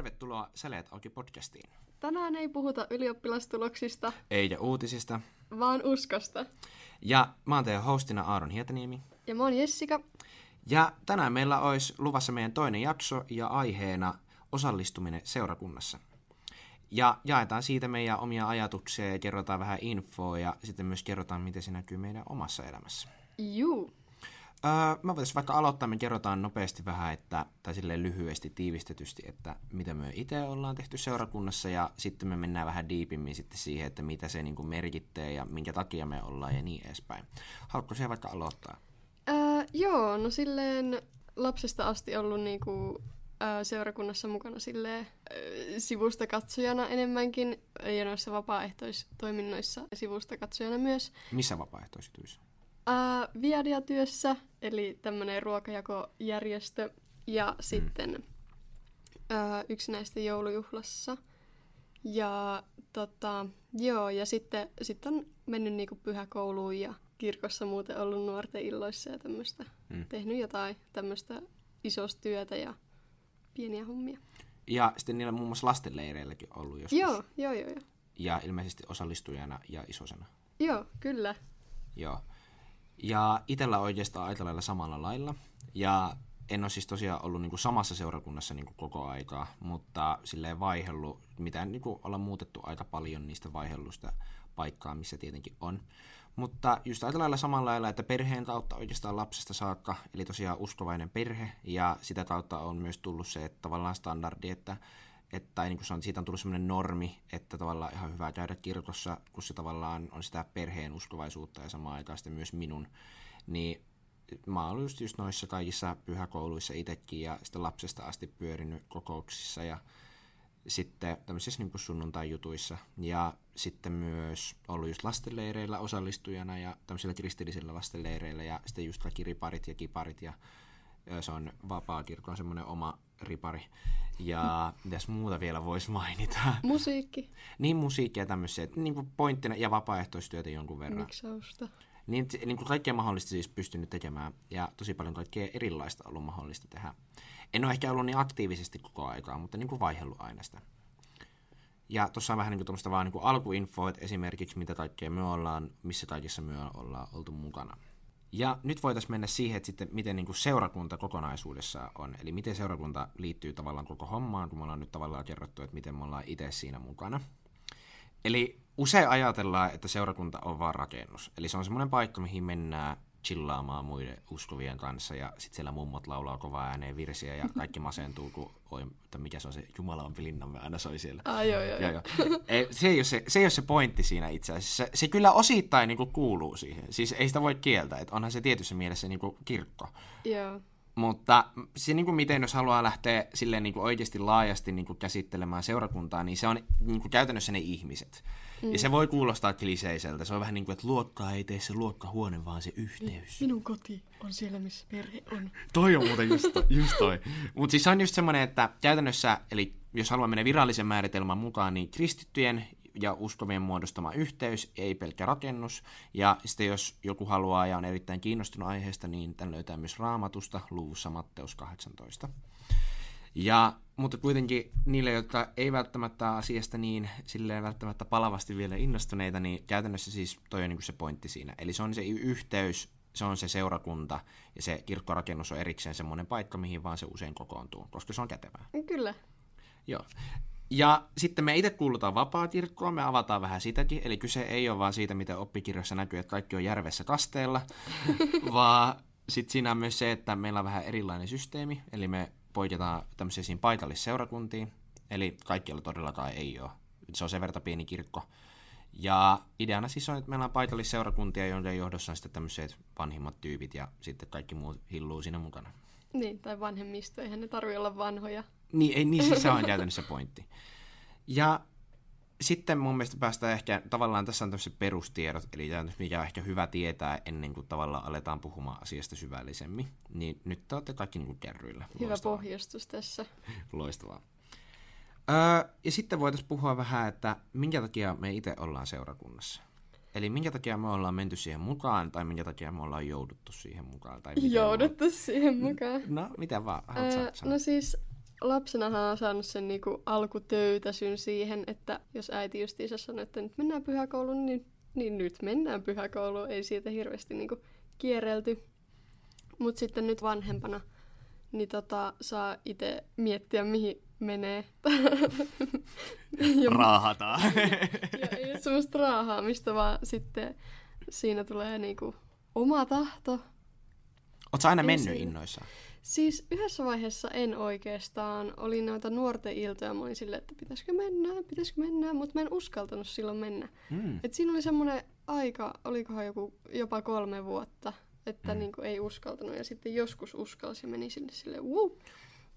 Tervetuloa Säleet auki -podcastiin. Tänään ei puhuta ylioppilastuloksista. Ei ja uutisista. Vaan uskosta. Ja mä oon teidän hostina Aaron Hietaniemi. Ja mä oon Jessica. Ja tänään meillä olisi luvassa meidän toinen jakso ja aiheena osallistuminen seurakunnassa. Ja jaetaan siitä meidän omia ajatuksia ja kerrotaan vähän infoa ja sitten myös kerrotaan, miten se näkyy meidän omassa elämässä. Juu. Mä voitais vaikka aloittaa, me kerrotaan nopeasti vähän, tai silleen lyhyesti, tiivistetysti, että mitä me itse ollaan tehty seurakunnassa, ja sitten me mennään vähän diipimmin sitten siihen, että mitä se niin kuin merkittää ja minkä takia me ollaan ja niin edespäin. Haluatko siihen vaikka aloittaa? Joo, no silleen lapsesta asti ollut niinku seurakunnassa mukana silleen sivusta katsojana enemmänkin, ja noissa vapaaehtoistoiminnoissa sivusta katsojana myös. Missä vapaaehtoistyössä? Viadia-työssä, eli tämmöinen ruokajakojärjestö, ja sitten yksinäisten joulujuhlassa. Ja, ja sit on mennyt niinku pyhäkouluun ja kirkossa muuten ollut nuorten illoissa ja tämmöistä. Tehnyt jotain tämmöistä isosta työtä ja pieniä hommia. Ja sitten niillä muun muassa lastenleireilläkin ollut joskus. Joo. Ja ilmeisesti osallistujana ja isosena. Joo, kyllä. Joo. Ja itsellä oikeastaan aika lailla samalla lailla. Ja en ole siis tosiaan ollut niinku samassa seurakunnassa niinku koko aikaa, mutta silleen vaihdellut, mitä niinku ollaan muutettu aika paljon niistä vaihdelluista paikkaa, missä tietenkin on. Mutta just aika lailla samalla lailla, että perheen kautta oikeastaan lapsesta saakka, eli tosiaan uskovainen perhe, ja sitä kautta on myös tullut se, että tavallaan standardi, että niin kuin sanoin, siitä on tullut semmoinen normi, että tavallaan ihan hyvä käydä kirkossa, kun se tavallaan on sitä perheen uskovaisuutta ja samaan aikaan sitten myös minun. Niin mä oon ollut just noissa kaikissa pyhäkouluissa itsekin ja sitten lapsesta asti pyörinyt kokouksissa ja sitten tämmöisissä niin kuin sunnuntai-jutuissa. Ja sitten myös ollut just lastenleireillä osallistujana ja tämmöisillä kristillisillä lastenleireillä ja sitten just kaikki riparit ja kiparit ja se on vapaakirkon semmoinen oma ripari. Ja mitäs muuta vielä voisi mainita? Musiikki. Niin, musiikkia ja tämmöisiä. Niin kuin pointtina ja vapaaehtoistyötä jonkun verran. Miksausta. Niin kuin kaikkea mahdollista siis pystynyt tekemään. Ja tosi paljon kaikkea erilaista ollut mahdollista tehdä. En ole ehkä ollut niin aktiivisesti koko aikaa, mutta niin kuin vaihdellut aina sitä. Ja tuossa on vähän niin kuin tuommoista vaan niin kuin alkuinfoa, että esimerkiksi mitä kaikkea me ollaan, missä kaikissa me ollaan oltu mukana. Ja nyt voitaisiin mennä siihen, että sitten miten niin kuin seurakunta kokonaisuudessaan on. Eli miten seurakunta liittyy tavallaan koko hommaan, kun me ollaan nyt tavallaan kerrottu, että miten me ollaan itse siinä mukana. Eli usein ajatellaan, että seurakunta on vaan rakennus. Eli se on semmoinen paikka, mihin mennään chillaamaan muiden uskovien kanssa. Ja sitten siellä mummot laulaa kovaa ääneen virsiä ja kaikki masentuu, kun mikä se on se jumalampi linnamme aina soi siellä. Joo. Se ei ole se pointti siinä itse asiassa. Se kyllä osittain niinku kuuluu siihen. Siis ei sitä voi kieltää, että onhan se tietyssä mielessä niinku kirkko. Joo. Mutta se niinku miten jos haluaa lähteä silleen niinku oikeasti laajasti niinku käsittelemään seurakuntaa, niin se on niinku käytännössä ne ihmiset. Ja se voi kuulostaa kliseiseltä. Se on vähän niin kuin, että luokkaa ei tee se luokkahuone, vaan se yhteys. Minun koti on siellä, missä perhe on. Toi on muuten just toi. Mutta siis se on just semmoinen, että käytännössä, eli jos haluaa mennä virallisen määritelmän mukaan, niin kristittyjen ja uskovien muodostama yhteys, ei pelkkä rakennus. Ja sitten jos joku haluaa ja on erittäin kiinnostunut aiheesta, niin tämän löytää myös Raamatusta luvussa Matteus 18. Mutta kuitenkin niille, jotka ei välttämättä asiasta niin silleen välttämättä palavasti vielä innostuneita, niin käytännössä siis toi on niin kuin se pointti siinä. Eli se on se yhteys, se on se seurakunta ja se kirkkorakennus on erikseen semmoinen paikka, mihin vaan se usein kokoontuu, koska se on kätevää. Kyllä. Joo. Ja sitten me itse kuulutaan vapaakirkkoon, me avataan vähän sitäkin, eli kyse ei ole vaan siitä, mitä oppikirjassa näkyy, että kaikki on järvessä kasteella, vaan sitten siinä on myös se, että meillä on vähän erilainen systeemi, eli me poiketaan tämmöisiin paikallisseurakuntiin, eli kaikkialla todellakaan ei ole. Se on sen verran pieni kirkko. Ja ideana siis on, että meillä on paikallisseurakuntia, joiden johdossa on sitten tämmöiset vanhimmat tyypit ja sitten kaikki muut hilluu siinä mukana. Niin, tai vanhemmisto, eihän ne tarvitse olla vanhoja. Niin siis se on käytännössä pointti. Ja sitten mun mielestä päästään ehkä, tavallaan tässä on tämmöiset perustiedot, eli mikä on ehkä hyvä tietää ennen kuin tavallaan aletaan puhumaan asiasta syvällisemmin. Niin nyt te olette kaikki niin kuin kärryillä. Hyvä pohjastus tässä. Loistavaa. Ja sitten voitaisiin puhua vähän, että minkä takia me itse ollaan seurakunnassa. Eli minkä takia me ollaan menty siihen mukaan, tai minkä takia me ollaan jouduttu siihen mukaan. Tai jouduttu siihen mukaan. No, mitä vaan? No siis lapsenahan on saanut sen niinku alkutöytäsyn siihen, että jos äiti justiinsa sanoi, että nyt mennään pyhäkouluun, niin nyt mennään pyhäkouluun. Ei siitä hirveästi niinku kierrelty. Mutta sitten nyt vanhempana niin saa itse miettiä, mihin menee. Raahataan. Ei ole semmoista raahaamista, vaan sitten siinä tulee niinku oma tahto. Oletko aina mennyt innoissaan? Siis yhdessä vaiheessa en oikeastaan. Oli noita nuorten iltoja, mä olin silleen, että pitäisikö mennä, mutta mä en uskaltanut silloin mennä. Et siinä oli semmoinen aika, olikohan jopa 3 vuotta, että niinku ei uskaltanut. Ja sitten joskus uskalsi ja meni sinne silleen,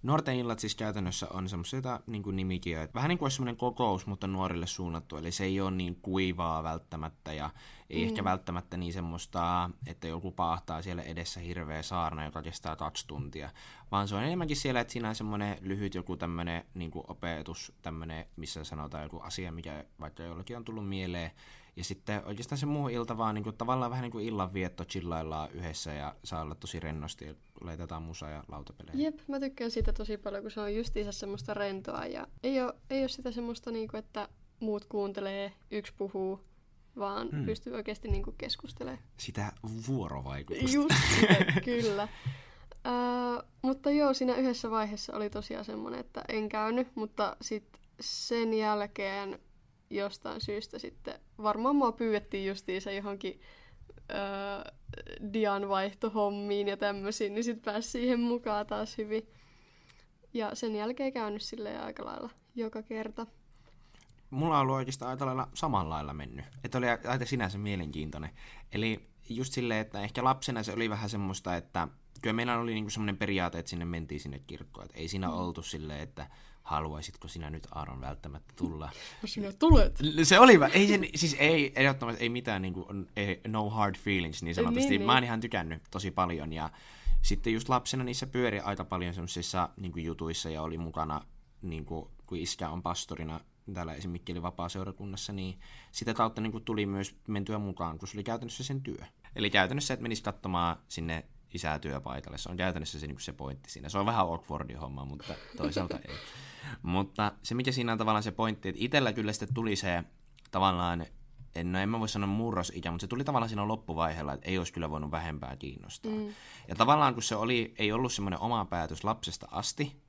Nuorten illat siis käytännössä on semmoisia niin kuin nimikin, että vähän niin kuin olisi semmoinen kokous, mutta nuorille suunnattu. Eli se ei ole niin kuivaa välttämättä ja ei ehkä välttämättä niin semmoista, että joku paahtaa siellä edessä hirveä saarna, joka kestää 2 tuntia. Vaan se on enemmänkin siellä, että siinä on semmoinen lyhyt joku tämmöinen niin kuin opetus, tämmöinen, missä sanotaan joku asia, mikä vaikka jollakin on tullut mieleen. Ja sitten oikeastaan se muu ilta vaan niin kuin, tavallaan vähän niin kuin illanvietto, chillaillaan yhdessä ja saa olla tosi rennosti ja laitetaan musaa ja lautapelejä. Jep, mä tykkään siitä tosi paljon, kun se on justiinsa semmoista rentoa ja ei ole sitä semmoista, niin kuin, että muut kuuntelee, yksi puhuu, vaan pystyy oikeasti niin kuin keskustelemaan. Sitä vuorovaikutusta. Just sitä, kyllä. Mutta joo, siinä yhdessä vaiheessa oli tosiaan semmoinen, että en käynyt, mutta sitten sen jälkeen jostain syystä sitten, varmaan mua pyydettiin justiinsa johonkin dianvaihtohommiin ja tämmöisiin, niin sitten pääsi siihen mukaan taas hyvin. Ja sen jälkeen käynyt silleen aika lailla joka kerta. Mulla on ollut oikeastaan aika lailla samanlailla mennyt. Että oli aika sinänsä mielenkiintoinen. Eli just silleen, että ehkä lapsena se oli vähän semmoista, että kyllä meillä oli niinku semmoinen periaate, että sinne mentiin sinne kirkkoon. Että ei siinä oltu silleen, että haluaisitko sinä nyt, Aaron, välttämättä tulla? No sinä tulet. Se oli hyvä. Ei mitään, niin kuin, no hard feelings niin sanotusti. Niin. Mä oon ihan tykännyt tosi paljon. Ja sitten just lapsena niissä pyöri aika paljon semmoisissa niin jutuissa ja oli mukana, niin kuin, kun iskä on pastorina täällä esimerkiksi Mikkelin vapaa-seurakunnassa, niin sitä kautta niin kuin, tuli myös mentyä mukaan, kun se oli käytännössä sen työ. Eli käytännössä, että menisi katsomaan sinne isää työpaikalle. Se on käytännössä se, niin kuin se pointti siinä. Se on vähän awkwardin homma, mutta toisaalta ei. Mutta se, mikä siinä on tavallaan se pointti, että itsellä kyllä sitten tuli se tavallaan, en mä voi sanoa murrosikä, mutta se tuli tavallaan siinä loppuvaiheella, että ei olisi kyllä voinut vähempää kiinnostaa. Ja tavallaan kun se ei ollut semmoinen oma päätös lapsesta asti,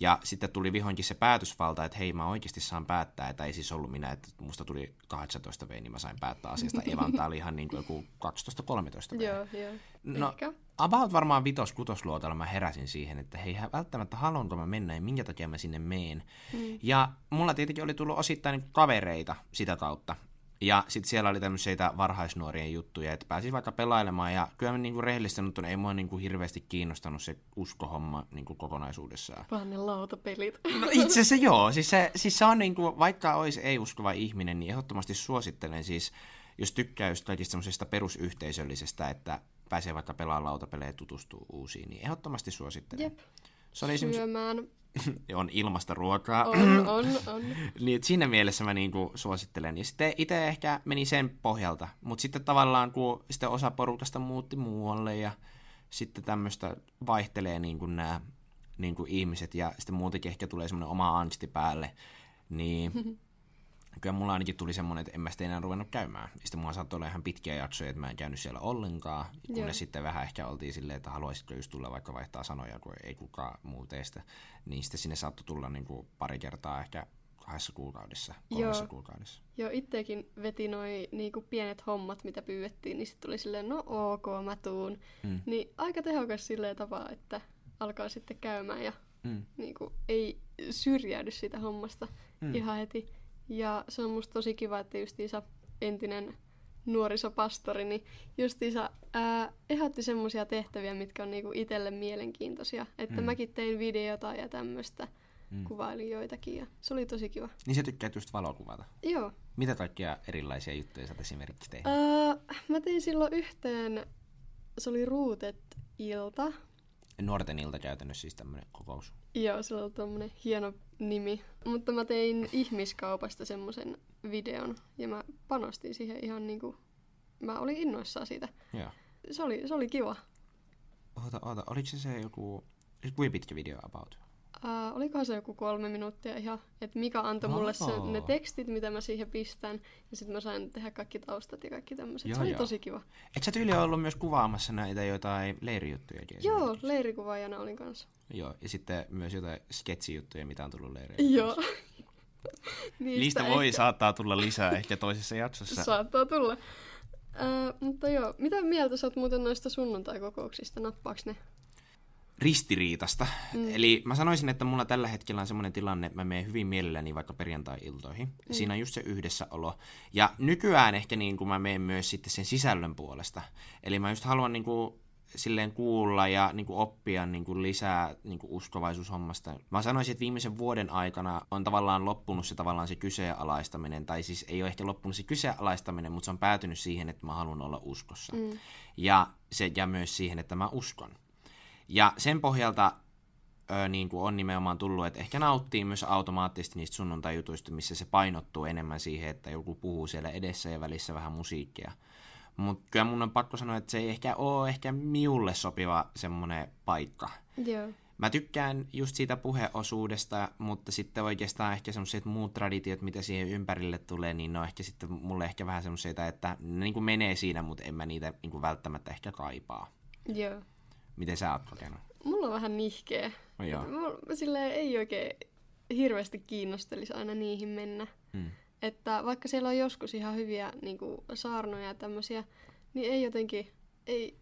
ja sitten tuli vihonkin se päätösvalta, että hei, mä oikeasti saan päättää, että ei siis ollut minä, että musta tuli 18 V, niin mä sain päättää asiasta. Evan, tää oli ihan niin kuin joku 12-13 V. Joo. No, ehkä. About varmaan 5-6-luotolla mä heräsin siihen, että hei, välttämättä haluanko mä mennä ja minkä takia mä sinne menen. Ja mulla tietenkin oli tullut osittain kavereita sitä kautta. Ja sitten siellä oli tämmöisiä varhaisnuorien juttuja, että pääsi vaikka pelailemaan. Ja kyllä mä niinku rehellistänyt, ei mua niinku hirveästi kiinnostanut se uskohomma niinku kokonaisuudessaan. Vaan ne lautapelit. No itse asiassa joo. Siis se on niinku, vaikka olisi ei-uskova ihminen, niin ehdottomasti suosittelen siis, jos tykkää just kaikista semmoisesta perusyhteisöllisestä, että pääsee vaikka pelaamaan lautapelejä ja tutustuu uusiin, niin ehdottomasti suosittelen. Jep. Se oli syömään. On ilmasta ruokaa. On. Niin, siinä mielessä mä niinku suosittelen. Ja sitten itse ehkä meni sen pohjalta. Mutta sitten tavallaan, kun sitten osa porukasta muutti muualle ja sitten tämmöistä vaihtelee niinku nämä niinku ihmiset ja sitten muutenkin ehkä tulee semmoinen oma angsti päälle, niin kyllä mulla ainakin tuli semmoinen, että en mä sitä enää ruvennut käymään. Ja sitten mulla saattoi olla ihan pitkiä jaksoja, että mä en käynyt siellä ollenkaan. Kunnes sitten vähän ehkä oltiin silleen, että haluaisitko just tulla vaikka vaihtaa sanoja, kun ei kukaan muu teistä. Niin sitten sinne saattoi tulla niinku 2 kertaa ehkä 2 kuukaudessa, 3 kuukaudessa. Joo, itsekin veti noi niinku pienet hommat, mitä pyydettiin, niin sitten tuli silleen, no ok, mä tuun. Niin aika tehokas silleen tapaa, että alkaa sitten käymään ja niinku ei syrjäydy siitä hommasta ihan heti. Ja se on musta tosi kiva, että justiinsa entinen nuorisopastori, niin justiinsa ehdotti semmoisia tehtäviä, mitkä on niinku itselle mielenkiintoisia. Että mäkin tein videota ja tämmöistä, kuvailin joitakin ja se oli tosi kiva. Niin sä tykkäät just valokuvata? Joo. Mitä kaikkia erilaisia juttuja sä esimerkiksi tein? Mä tein silloin yhteen, se oli Ruutet-ilta. Nuorten ilta käytännössä siis tämmöinen kokous. Joo, se oli tommonen hieno nimi. Mutta mä tein ihmiskaupasta semmoisen videon ja mä panostin siihen ihan niinku, mä olin innoissaan siitä. Joo. Se oli kiva. Oliko se joku, kuinka pitkä video about? olikohan se joku 3 minuuttia ihan, että Mika antoi mulle ne tekstit, mitä mä siihen pistän, ja sitten mä sain tehdä kaikki taustat ja kaikki tämmöiset. Joo, se oli tosi kiva. Eikö sä tyyliä ollut myös kuvaamassa näitä jotain leirijuttuja? Joo, leirikuvaajana olin kanssa. Joo, ja sitten myös jotain sketsijuttuja, mitä on tullut leirille. Joo. Niistä voi ehkä saattaa tulla lisää ehkä toisessa jaksossa. Saattaa tulla. Mutta joo, mitä mieltä sä oot muuten noista sunnuntaikokouksista? Nappaaks ne? Ristiriitasta. Eli mä sanoisin, että mulla tällä hetkellä on semmoinen tilanne, että mä menen hyvin mielelläni vaikka perjantai-iltoihin. Siinä on just se yhdessäolo. Ja nykyään ehkä niin kuin mä menen myös sitten sen sisällön puolesta. Eli mä just haluan niin kuin silleen kuulla ja niin kuin oppia niin kuin lisää niin kuin uskovaisuushommasta. Mä sanoisin, että viimeisen vuoden aikana on tavallaan loppunut se tavallaan se kyseenalaistaminen, tai siis ei ole ehkä loppunut se kyseenalaistaminen, mutta se on päätynyt siihen, että mä haluan olla uskossa. Ja myös siihen, että mä uskon. Ja sen pohjalta niin kuin on nimenomaan tullut, että ehkä nauttii myös automaattisesti niistä sunnuntai-jutuista, missä se painottuu enemmän siihen, että joku puhuu siellä edessä ja välissä vähän musiikkia. Mutta kyllä mun on pakko sanoa, että se ei ehkä ole ehkä miulle sopiva semmoinen paikka. Joo. Mä tykkään just siitä puheosuudesta, mutta sitten oikeastaan ehkä semmoiset muut traditiot, mitä siihen ympärille tulee, niin ne on ehkä sitten mulle ehkä vähän semmoisia, että ne niin kuin menee siinä, mutta en mä niitä niin kuin välttämättä ehkä kaipaa. Joo. Miten sä oot kokenut? Mulla on vähän nihkeä. Mulla ei oikein hirveästi kiinnostelisi aina niihin mennä. Että vaikka siellä on joskus ihan hyviä niin kuin saarnoja ja tämmöisiä, niin ei jotenkin, ei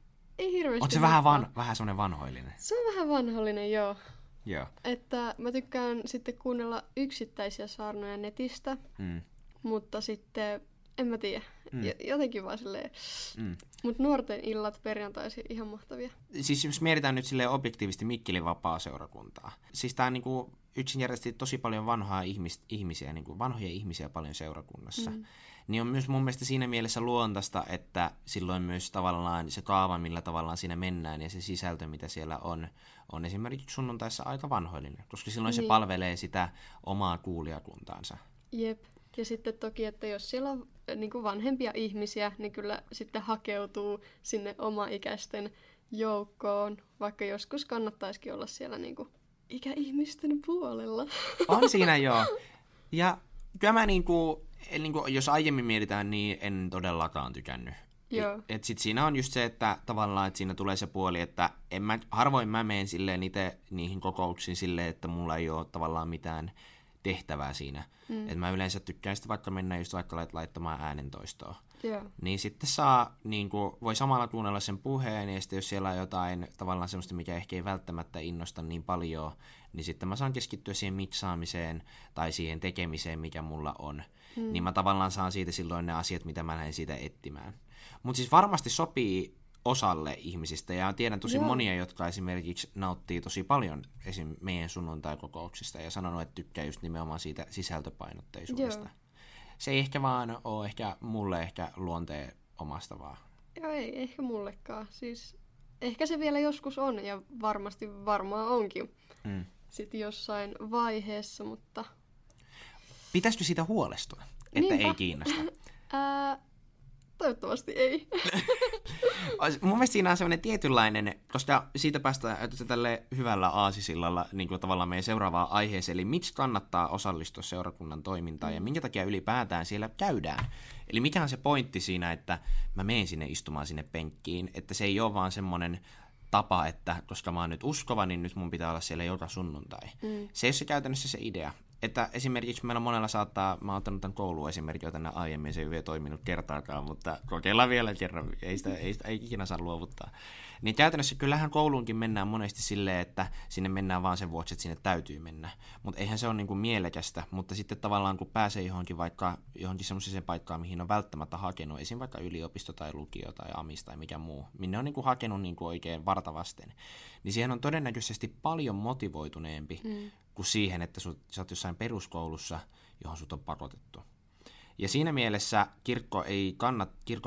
hirveästi. Oot se vähän semmoinen vanhoillinen? Se on vähän vanhoillinen, joo. Joo. Että mä tykkään sitten kuunnella yksittäisiä saarnoja netistä, mutta sitten en mä tiedä. Jotenkin vaan silleen. Mutta nuorten illat perjantaisin ihan mahtavia. Siis jos mietitään nyt silleen objektiivisesti Mikkelin vapaa-seurakuntaa. Siis tää on niinku yksinkertaisesti tosi paljon vanhoja ihmisiä paljon seurakunnassa. Niin on myös mun mielestä siinä mielessä luontaista, että silloin myös tavallaan se kaava, millä tavallaan siinä mennään ja se sisältö, mitä siellä on esimerkiksi sunnuntaissa aika vanhoillinen. Koska silloin se palvelee sitä omaa kuulijakuntaansa. Jep. Ja sitten toki, että jos siellä on niin kuin vanhempia ihmisiä, niin kyllä sitten hakeutuu sinne omaikäisten joukkoon, vaikka joskus kannattaisikin olla siellä niin kuin ikäihmisten puolella. On siinä joo. Ja kyllä mä niin kuin jos aiemmin mietitään, niin en todellakaan tykännyt. Et sit siinä on just se, että tavallaan että siinä tulee se puoli, että harvoin mä menen silleen itse niihin kokouksiin silleen, että mulla ei ole tavallaan mitään tehtävää siinä. Että mä yleensä tykkään sitä vaikka mennä just vaikka laittamaan äänentoistoa. Yeah. Niin sitten voi samalla kuunnella sen puheen, ja sitten jos siellä on jotain tavallaan semmoista, mikä ehkä ei välttämättä innosta niin paljon, niin sitten mä saan keskittyä siihen miksaamiseen tai siihen tekemiseen, mikä mulla on. Niin mä tavallaan saan siitä silloin ne asiat, mitä mä lähden siitä etsimään. Mutta siis varmasti sopii osalle ihmisistä, ja tiedän tosi monia, jotka esimerkiksi nauttii tosi paljon esim. Meidän sunnuntaikokouksista ja sanonut, että tykkää just nimenomaan siitä sisältöpainotteisuudesta. Joo. Se ei ehkä vaan ole mulle luonteen omasta vaan. Joo, ei ehkä mullekaan. Siis ehkä se vielä joskus on, ja varmaan onkin sitten jossain vaiheessa, mutta pitäisikö siitä huolestua, että niinpä ei kiinnosta? Toivottavasti ei. Mun mielestä siinä on semmoinen tietynlainen, koska siitä päästään tälle hyvällä aasisillalla niin kuin tavallaan meidän seuraavaan aiheeseen, eli miksi kannattaa osallistua seurakunnan toimintaan ja minkä takia ylipäätään siellä käydään. Eli mikä on se pointti siinä, että mä menen sinne istumaan sinne penkkiin, että se ei ole vaan semmoinen tapa, että koska mä oon nyt uskova, niin nyt mun pitää olla siellä joka sunnuntai. Se ei ole se käytännössä se idea. Että esimerkiksi meillä monella saattaa, mä oon ottanut tämän kouluun esimerkiksi tänne aiemmin, se ei ole toiminut kertaakaan, mutta kokeillaan vielä kerran, ei sitä ikinä saa luovuttaa. Niin käytännössä kyllähän kouluunkin mennään monesti silleen, että sinne mennään vaan sen vuoksi, että sinne täytyy mennä. Mutta eihän se ole niinku mielekästä, mutta sitten tavallaan kun pääsee johonkin semmoiseen paikkaan, mihin on välttämättä hakenut, esim. Vaikka yliopisto tai lukio tai amis tai mikä muu, minne on niinku hakenut niinku oikein vartavasten, niin siihen on todennäköisesti paljon motivoituneempi kuin siihen, että sä oot jossain peruskoulussa, johon sut on pakotettu. Ja siinä mielessä kirkon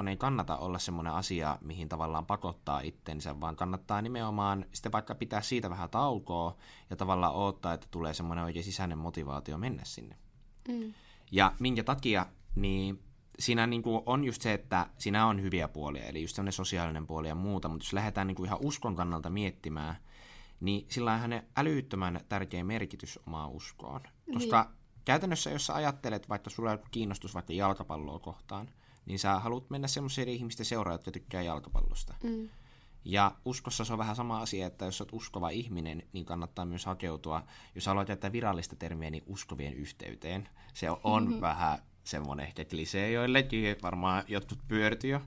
ei kannata olla semmoinen asia, mihin tavallaan pakottaa itsensä, vaan kannattaa nimenomaan sitten vaikka pitää siitä vähän taukoa ja tavallaan odottaa, että tulee semmoinen oikein sisäinen motivaatio mennä sinne. Ja minkä takia, niin siinä niinku on just se, että siinä on hyviä puolia, eli just semmoinen sosiaalinen puoli ja muuta, mutta jos lähdetään niinku ihan uskon kannalta miettimään, niin sillä on hänen älyttömän tärkeä merkitys omaa uskoon. Koska käytännössä, jos sä ajattelet, vaikka sulla on kiinnostus vaikka jalkapalloa kohtaan, niin sä haluat mennä semmoisia ihmisten seuraan, jotka tykkää jalkapallosta. Mm. Ja uskossa se on vähän sama asia, että jos olet uskova ihminen, niin kannattaa myös hakeutua, jos haluat käyttää virallista termiä, niin uskovien yhteyteen. Se on vähän semmoinen ehkä klisee joillekin, varmaan jotkut pyörtyy jo,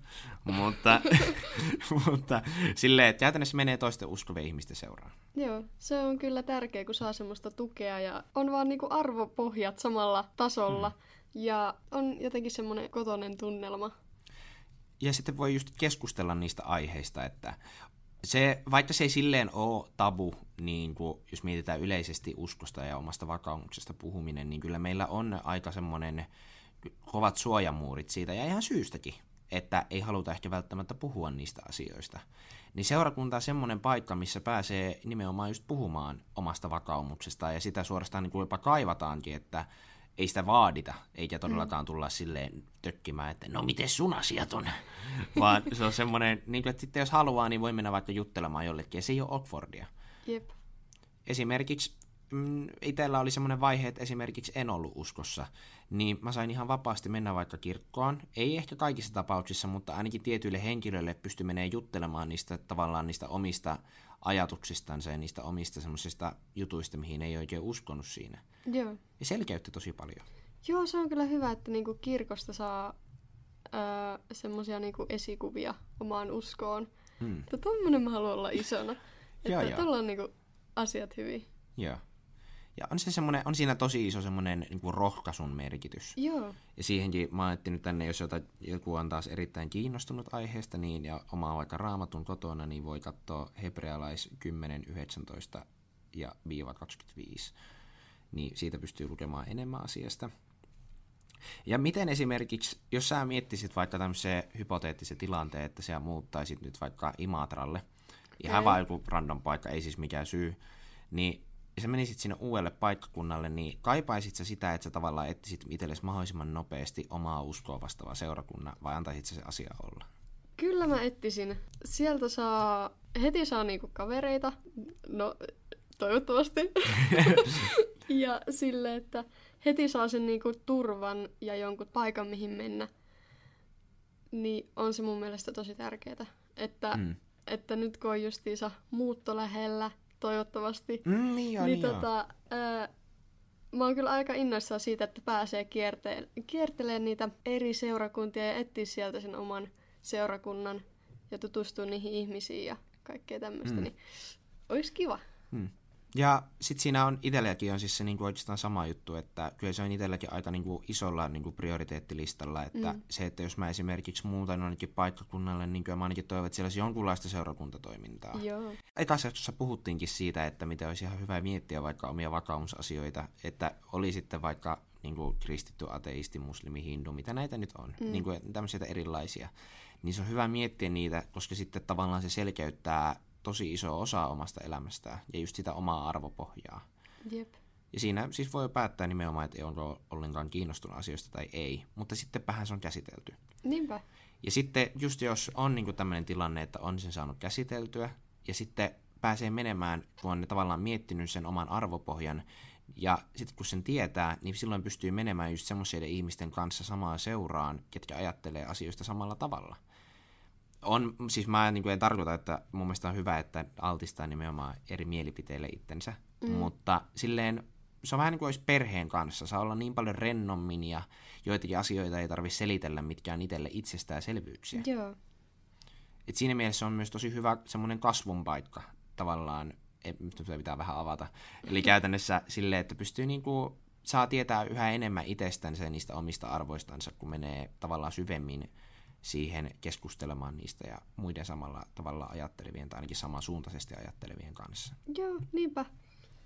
mutta silleen, että käytännössä menee toisten uskovien ihmisten seuraan. Joo, se on kyllä tärkeä, kun saa semmoista tukea ja on vaan niinku arvopohjat samalla tasolla ja on jotenkin semmoinen kotoinen tunnelma. Ja sitten voi just keskustella niistä aiheista, että se, vaikka se ei silleen ole tabu, niin kuin jos mietitään yleisesti uskosta ja omasta vakaumuksesta puhuminen, niin kyllä meillä on aika semmoinen kovat suojamuurit siitä, ja ihan syystäkin, että ei haluta ehkä välttämättä puhua niistä asioista. Niin seurakunta on semmoinen paikka, missä pääsee nimenomaan just puhumaan omasta vakaumuksesta, ja sitä suorastaan niin kuin jopa kaivataankin, että ei sitä vaadita, eikä todellakaan tulla silleen tökkimään, että no miten sun asiat on, vaan se on semmoinen, niin että sitten jos haluaa, niin voi mennä vaikka juttelemaan jollekin, ja se ei ole Oxfordia. Jep. Esimerkiksi itsellä oli semmoinen vaihe, että esimerkiksi en ollut uskossa, niin mä sain ihan vapaasti mennä vaikka kirkkoon, ei ehkä kaikissa tapauksissa, mutta ainakin tietyille henkilöille pystyi menemään juttelemaan niistä tavallaan niistä omista ajatuksistansa ja niistä omista semmoisista jutuista, mihin ei oikein uskonut siinä. Joo. Ja selkeyttä tosi paljon. Joo, se on kyllä hyvä, että niinku kirkosta saa semmoisia niinku esikuvia omaan uskoon. Mutta tommonen mä haluan olla isona. Että tuolla on niinku asiat hyvin. Joo. Ja on, se semmoinen, on siinä tosi iso semmoinen niinku rohkaisun merkitys. Joo. Ja siihenkin mä ajattelin nyt tänne, jos joku on taas erittäin kiinnostunut aiheesta, niin ja omaa vaikka raamatun kotona, niin voi katsoa Hebrealais 10.19 ja -25. Niin siitä pystyy lukemaan enemmän asiasta. Ja miten esimerkiksi, jos sä miettisit vaikka tämmöisen hypoteettisen tilanteen, että sä muuttaisit nyt vaikka Imatralle, ihan vaan joku random paikka, ei siis mikään syy, niin sä menisit sinne uudelle paikkakunnalle, niin kaipaisit sä sitä, että sä tavallaan etsisit itsellesi mahdollisimman nopeasti omaa uskoa vastaavaa seurakunnan, vai antaisit sä se asia olla? Kyllä mä etsisin. Sieltä heti saa niinku kavereita, no toivottavasti. Ja sille, että heti saa sen niinku turvan ja jonkun paikan, mihin mennä, niin on se mun mielestä tosi tärkeää. Että nyt kun on justiinsa muutto lähellä, toivottavasti, mä oon kyllä aika innoissaan siitä, että pääsee kiertelemään niitä eri seurakuntia ja etsiä sieltä sen oman seurakunnan ja tutustua niihin ihmisiin ja kaikkea tämmöistä, niin olisi kiva. Ja sitten siinä on itselläkin on siis se niinku oikeastaan sama juttu, että kyllä se on itselläkin aika niinku isolla niinku prioriteettilistalla, että se, että jos mä esimerkiksi muutan jonnekin paikkakunnalle, niin kyllä mä ainakin toivon, että siellä olisi jonkunlaista seurakuntatoimintaa. Ekassa jaksossa puhuttiinkin siitä, että miten olisi ihan hyvä miettiä vaikka omia vakaumusasioita, että oli sitten vaikka niinku kristitty, ateisti, muslimi, hindu, mitä näitä nyt on, niinku tämmöisiä erilaisia, niin se on hyvä miettiä niitä, koska sitten tavallaan se selkeyttää tosi iso osa omasta elämästään ja just sitä omaa arvopohjaa. Jep. Ja siinä siis voi päättää nimenomaan, että ei ole ollenkaan kiinnostunut asioista tai ei, mutta sittenpähän se on käsitelty. Niinpä. Ja sitten just jos on niinku tämmöinen tilanne, että on sen saanut käsiteltyä ja sitten pääsee menemään, kun on tavallaan miettinyt sen oman arvopohjan ja sitten kun sen tietää, niin silloin pystyy menemään just semmoisien ihmisten kanssa samaan seuraan, ketkä ajattelee asioista samalla tavalla. On, siis mä niin kuin en tarkoita, että mun mielestä on hyvä, että altistaa nimenomaan eri mielipiteille itsensä, mutta silleen se on vähän niin kuin olisi perheen kanssa. Saa olla niin paljon rennommin ja joitakin asioita ei tarvitse selitellä, mitkä on itselle itsestäänselvyyksiä. Joo. Et siinä mielessä on myös tosi hyvä semmoinen kasvun paikka tavallaan, pitää vähän avata. Eli käytännössä silleen, että pystyy niin kuin, saa tietää yhä enemmän itsestänsä ja niistä omista arvoistansa, kun menee tavallaan syvemmin siihen keskustelemaan niistä ja muiden samalla tavalla ajattelevien tai ainakin samansuuntaisesti ajattelevien kanssa. Joo, niinpä.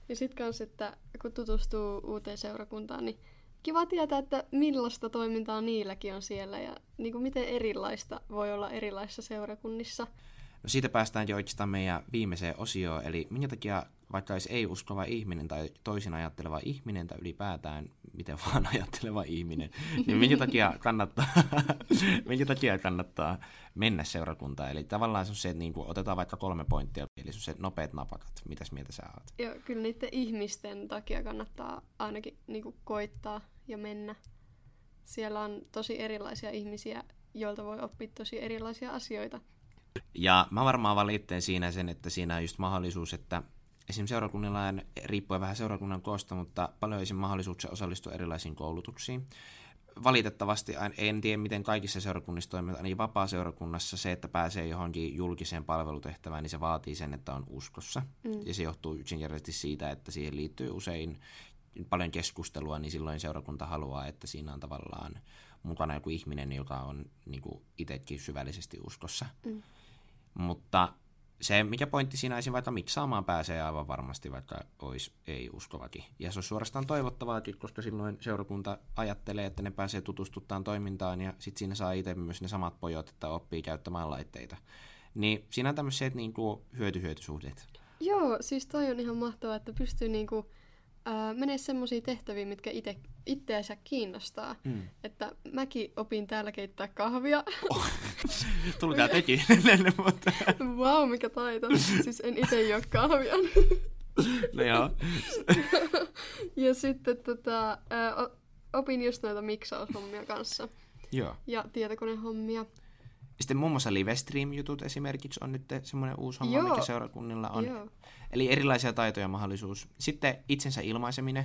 Ja sit kans, että kun tutustuu uuteen seurakuntaan, niin kiva tietää, että millaista toimintaa niilläkin on siellä ja niin kuin miten erilaista voi olla erilaisissa seurakunnissa. No siitä päästään jo oikeastaan meidän viimeiseen osioon, eli minkä takia vaikka olisi ei-uskova ihminen tai toisin ajatteleva ihminen tai ylipäätään miten vaan ajatteleva ihminen, niin minkä takia kannattaa mennä seurakuntaan. Eli tavallaan se, että niinku otetaan vaikka 3 pointtia, eli se nopeat napakat. Mitäs mieltä sä oot? Joo, kyllä niiden ihmisten takia kannattaa ainakin niinku koittaa ja mennä. Siellä on tosi erilaisia ihmisiä, joilta voi oppia tosi erilaisia asioita. Ja mä varmaan valitteen siinä sen, että siinä on just mahdollisuus, että esimerkiksi seurakunnilla on, riippuen vähän seurakunnan koosta, mutta paljon esimerkiksi mahdollisuuksia osallistua erilaisiin koulutuksiin. Valitettavasti, en tiedä miten kaikissa seurakunnissa toimii, ainakin vapaa-seurakunnassa se, että pääsee johonkin julkiseen palvelutehtävään, niin se vaatii sen, että on uskossa. Mm. Ja se johtuu yksinkertaisesti siitä, että siihen liittyy usein paljon keskustelua, niin silloin seurakunta haluaa, että siinä on tavallaan mukana joku ihminen, joka on niin kuin itsekin syvällisesti uskossa. Mm. Mutta se, mikä pointti siinä olisi, vaikka miksaamaan pääsee aivan varmasti, vaikka olisi ei-uskovakin. Ja se on suorastaan toivottavaakin, koska silloin seurakunta ajattelee, että ne pääsee tutustuttaan toimintaan, ja sitten siinä saa itse myös ne samat pojot, että oppii käyttämään laitteita. Niin siinä on tämmöiset niin kuin hyöty-hyötysuhteet. Joo, siis toi on ihan mahtavaa, että pystyy niin kuin menee semmoisia tehtäviä, mitkä itseänsä kiinnostaa. Mm. Että mäkin opin täällä keittää kahvia. Oh, tulkaa tekin. Wow, mikä taito. Siis en itse juo kahvia. No joo. Ja sitten opin just näitä miksaushommia kanssa. Joo. Ja tietokonehommia. Sitten muun muassa livestream-jutut esimerkiksi on nyt semmoinen uusi homma, mikä seurakunnilla on. Joo. Eli erilaisia taitoja mahdollisuus. Sitten itsensä ilmaiseminen.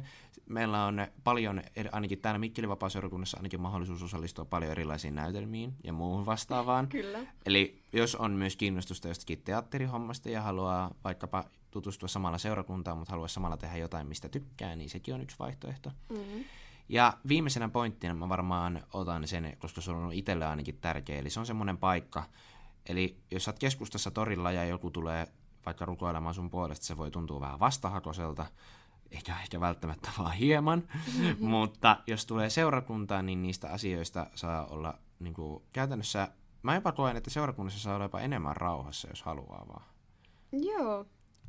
Meillä on paljon, ainakin täällä Mikkelin vapaa-seurakunnassa ainakin mahdollisuus osallistua paljon erilaisiin näytelmiin ja muuhun vastaavaan. Kyllä. Eli jos on myös kiinnostusta jostakin teatterihommasta ja haluaa vaikkapa tutustua samalla seurakuntaan, mutta haluaa samalla tehdä jotain, mistä tykkää, niin sekin on yksi vaihtoehto. Mm-hmm. Ja viimeisenä pointtina mä varmaan otan sen, koska se on itselle ainakin tärkeä, eli se on semmoinen paikka. Eli jos sä oot keskustassa torilla ja joku tulee vaikka rukoilemaan sun puolesta, se voi tuntua vähän vastahakoiselta, ehkä välttämättä vaan hieman, mutta jos tulee seurakuntaan, niin niistä asioista saa olla niin kuin, käytännössä, mä jopa koen, että seurakunnassa saa olla jopa enemmän rauhassa, jos haluaa vaan. Joo.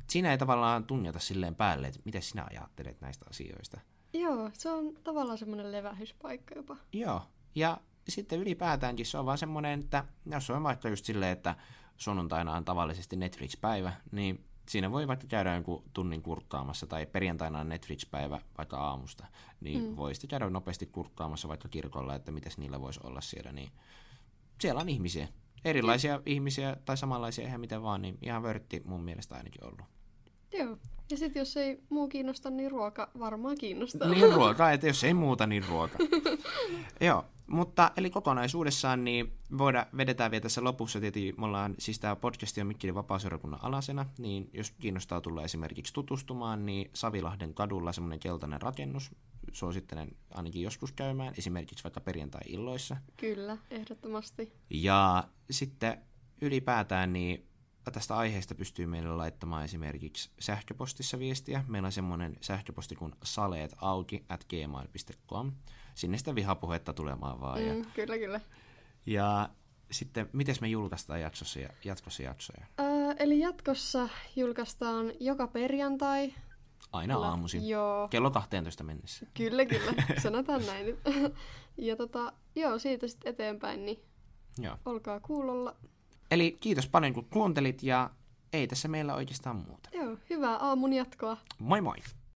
Siinä ei tavallaan tunneta silleen päälle, että miten sinä ajattelet näistä asioista. Joo, se on tavallaan semmoinen levähdyspaikka jopa. Joo, ja sitten ylipäätäänkin se on vaan semmoinen, että jos on vaikka just silleen, että sunnuntaina on tavallisesti Netflix-päivä, niin siinä voi vaikka käydä joku tunnin kurkkaamassa, tai perjantaina on Netflix-päivä vaikka aamusta, niin voi sitten käydä nopeasti kurkkaamassa vaikka kirkolla, että mitäs niillä voisi olla siellä, niin siellä on ihmisiä, erilaisia ihmisiä tai samanlaisia, eihän mitä vaan, niin ihan vörtti mun mielestä ainakin ollut. Joo. Ja sitten jos ei muu kiinnosta, niin ruoka varmaan kiinnostaa. Niin ruoka, että jos ei muuta, niin ruoka. Joo, mutta eli kokonaisuudessaan niin vedetään vielä tässä lopussa. Tietenkin me ollaan, siis tämä podcast on Mikkelin vapaa-seurakunnan alasena, niin jos kiinnostaa tulla esimerkiksi tutustumaan, niin Savilahden kadulla semmoinen keltainen rakennus. Suosittelen ainakin joskus käymään, esimerkiksi vaikka perjantai-illoissa. Kyllä, ehdottomasti. Ja sitten ylipäätään niin tästä aiheesta pystyy meille laittamaan esimerkiksi sähköpostissa viestiä. Meillä on semmoinen sähköposti kuin saleetauki@gmail.com. Sinne sitä vihapuhetta tulemaan vaan. Ja kyllä, kyllä. Ja sitten, miten me julkaistaan jatkossa jaksoja? Eli jatkossa julkaistaan joka perjantai. Aina aamuisin. Joo. Kello 12 mennessä. Kyllä, kyllä. Sanotaan näin. Ja joo, siitä sitten eteenpäin, niin joo. Olkaa kuulolla. Eli kiitos paljon, kun kuuntelit, ja ei tässä meillä oikeastaan muuta. Joo, hyvää aamun jatkoa. Moi moi!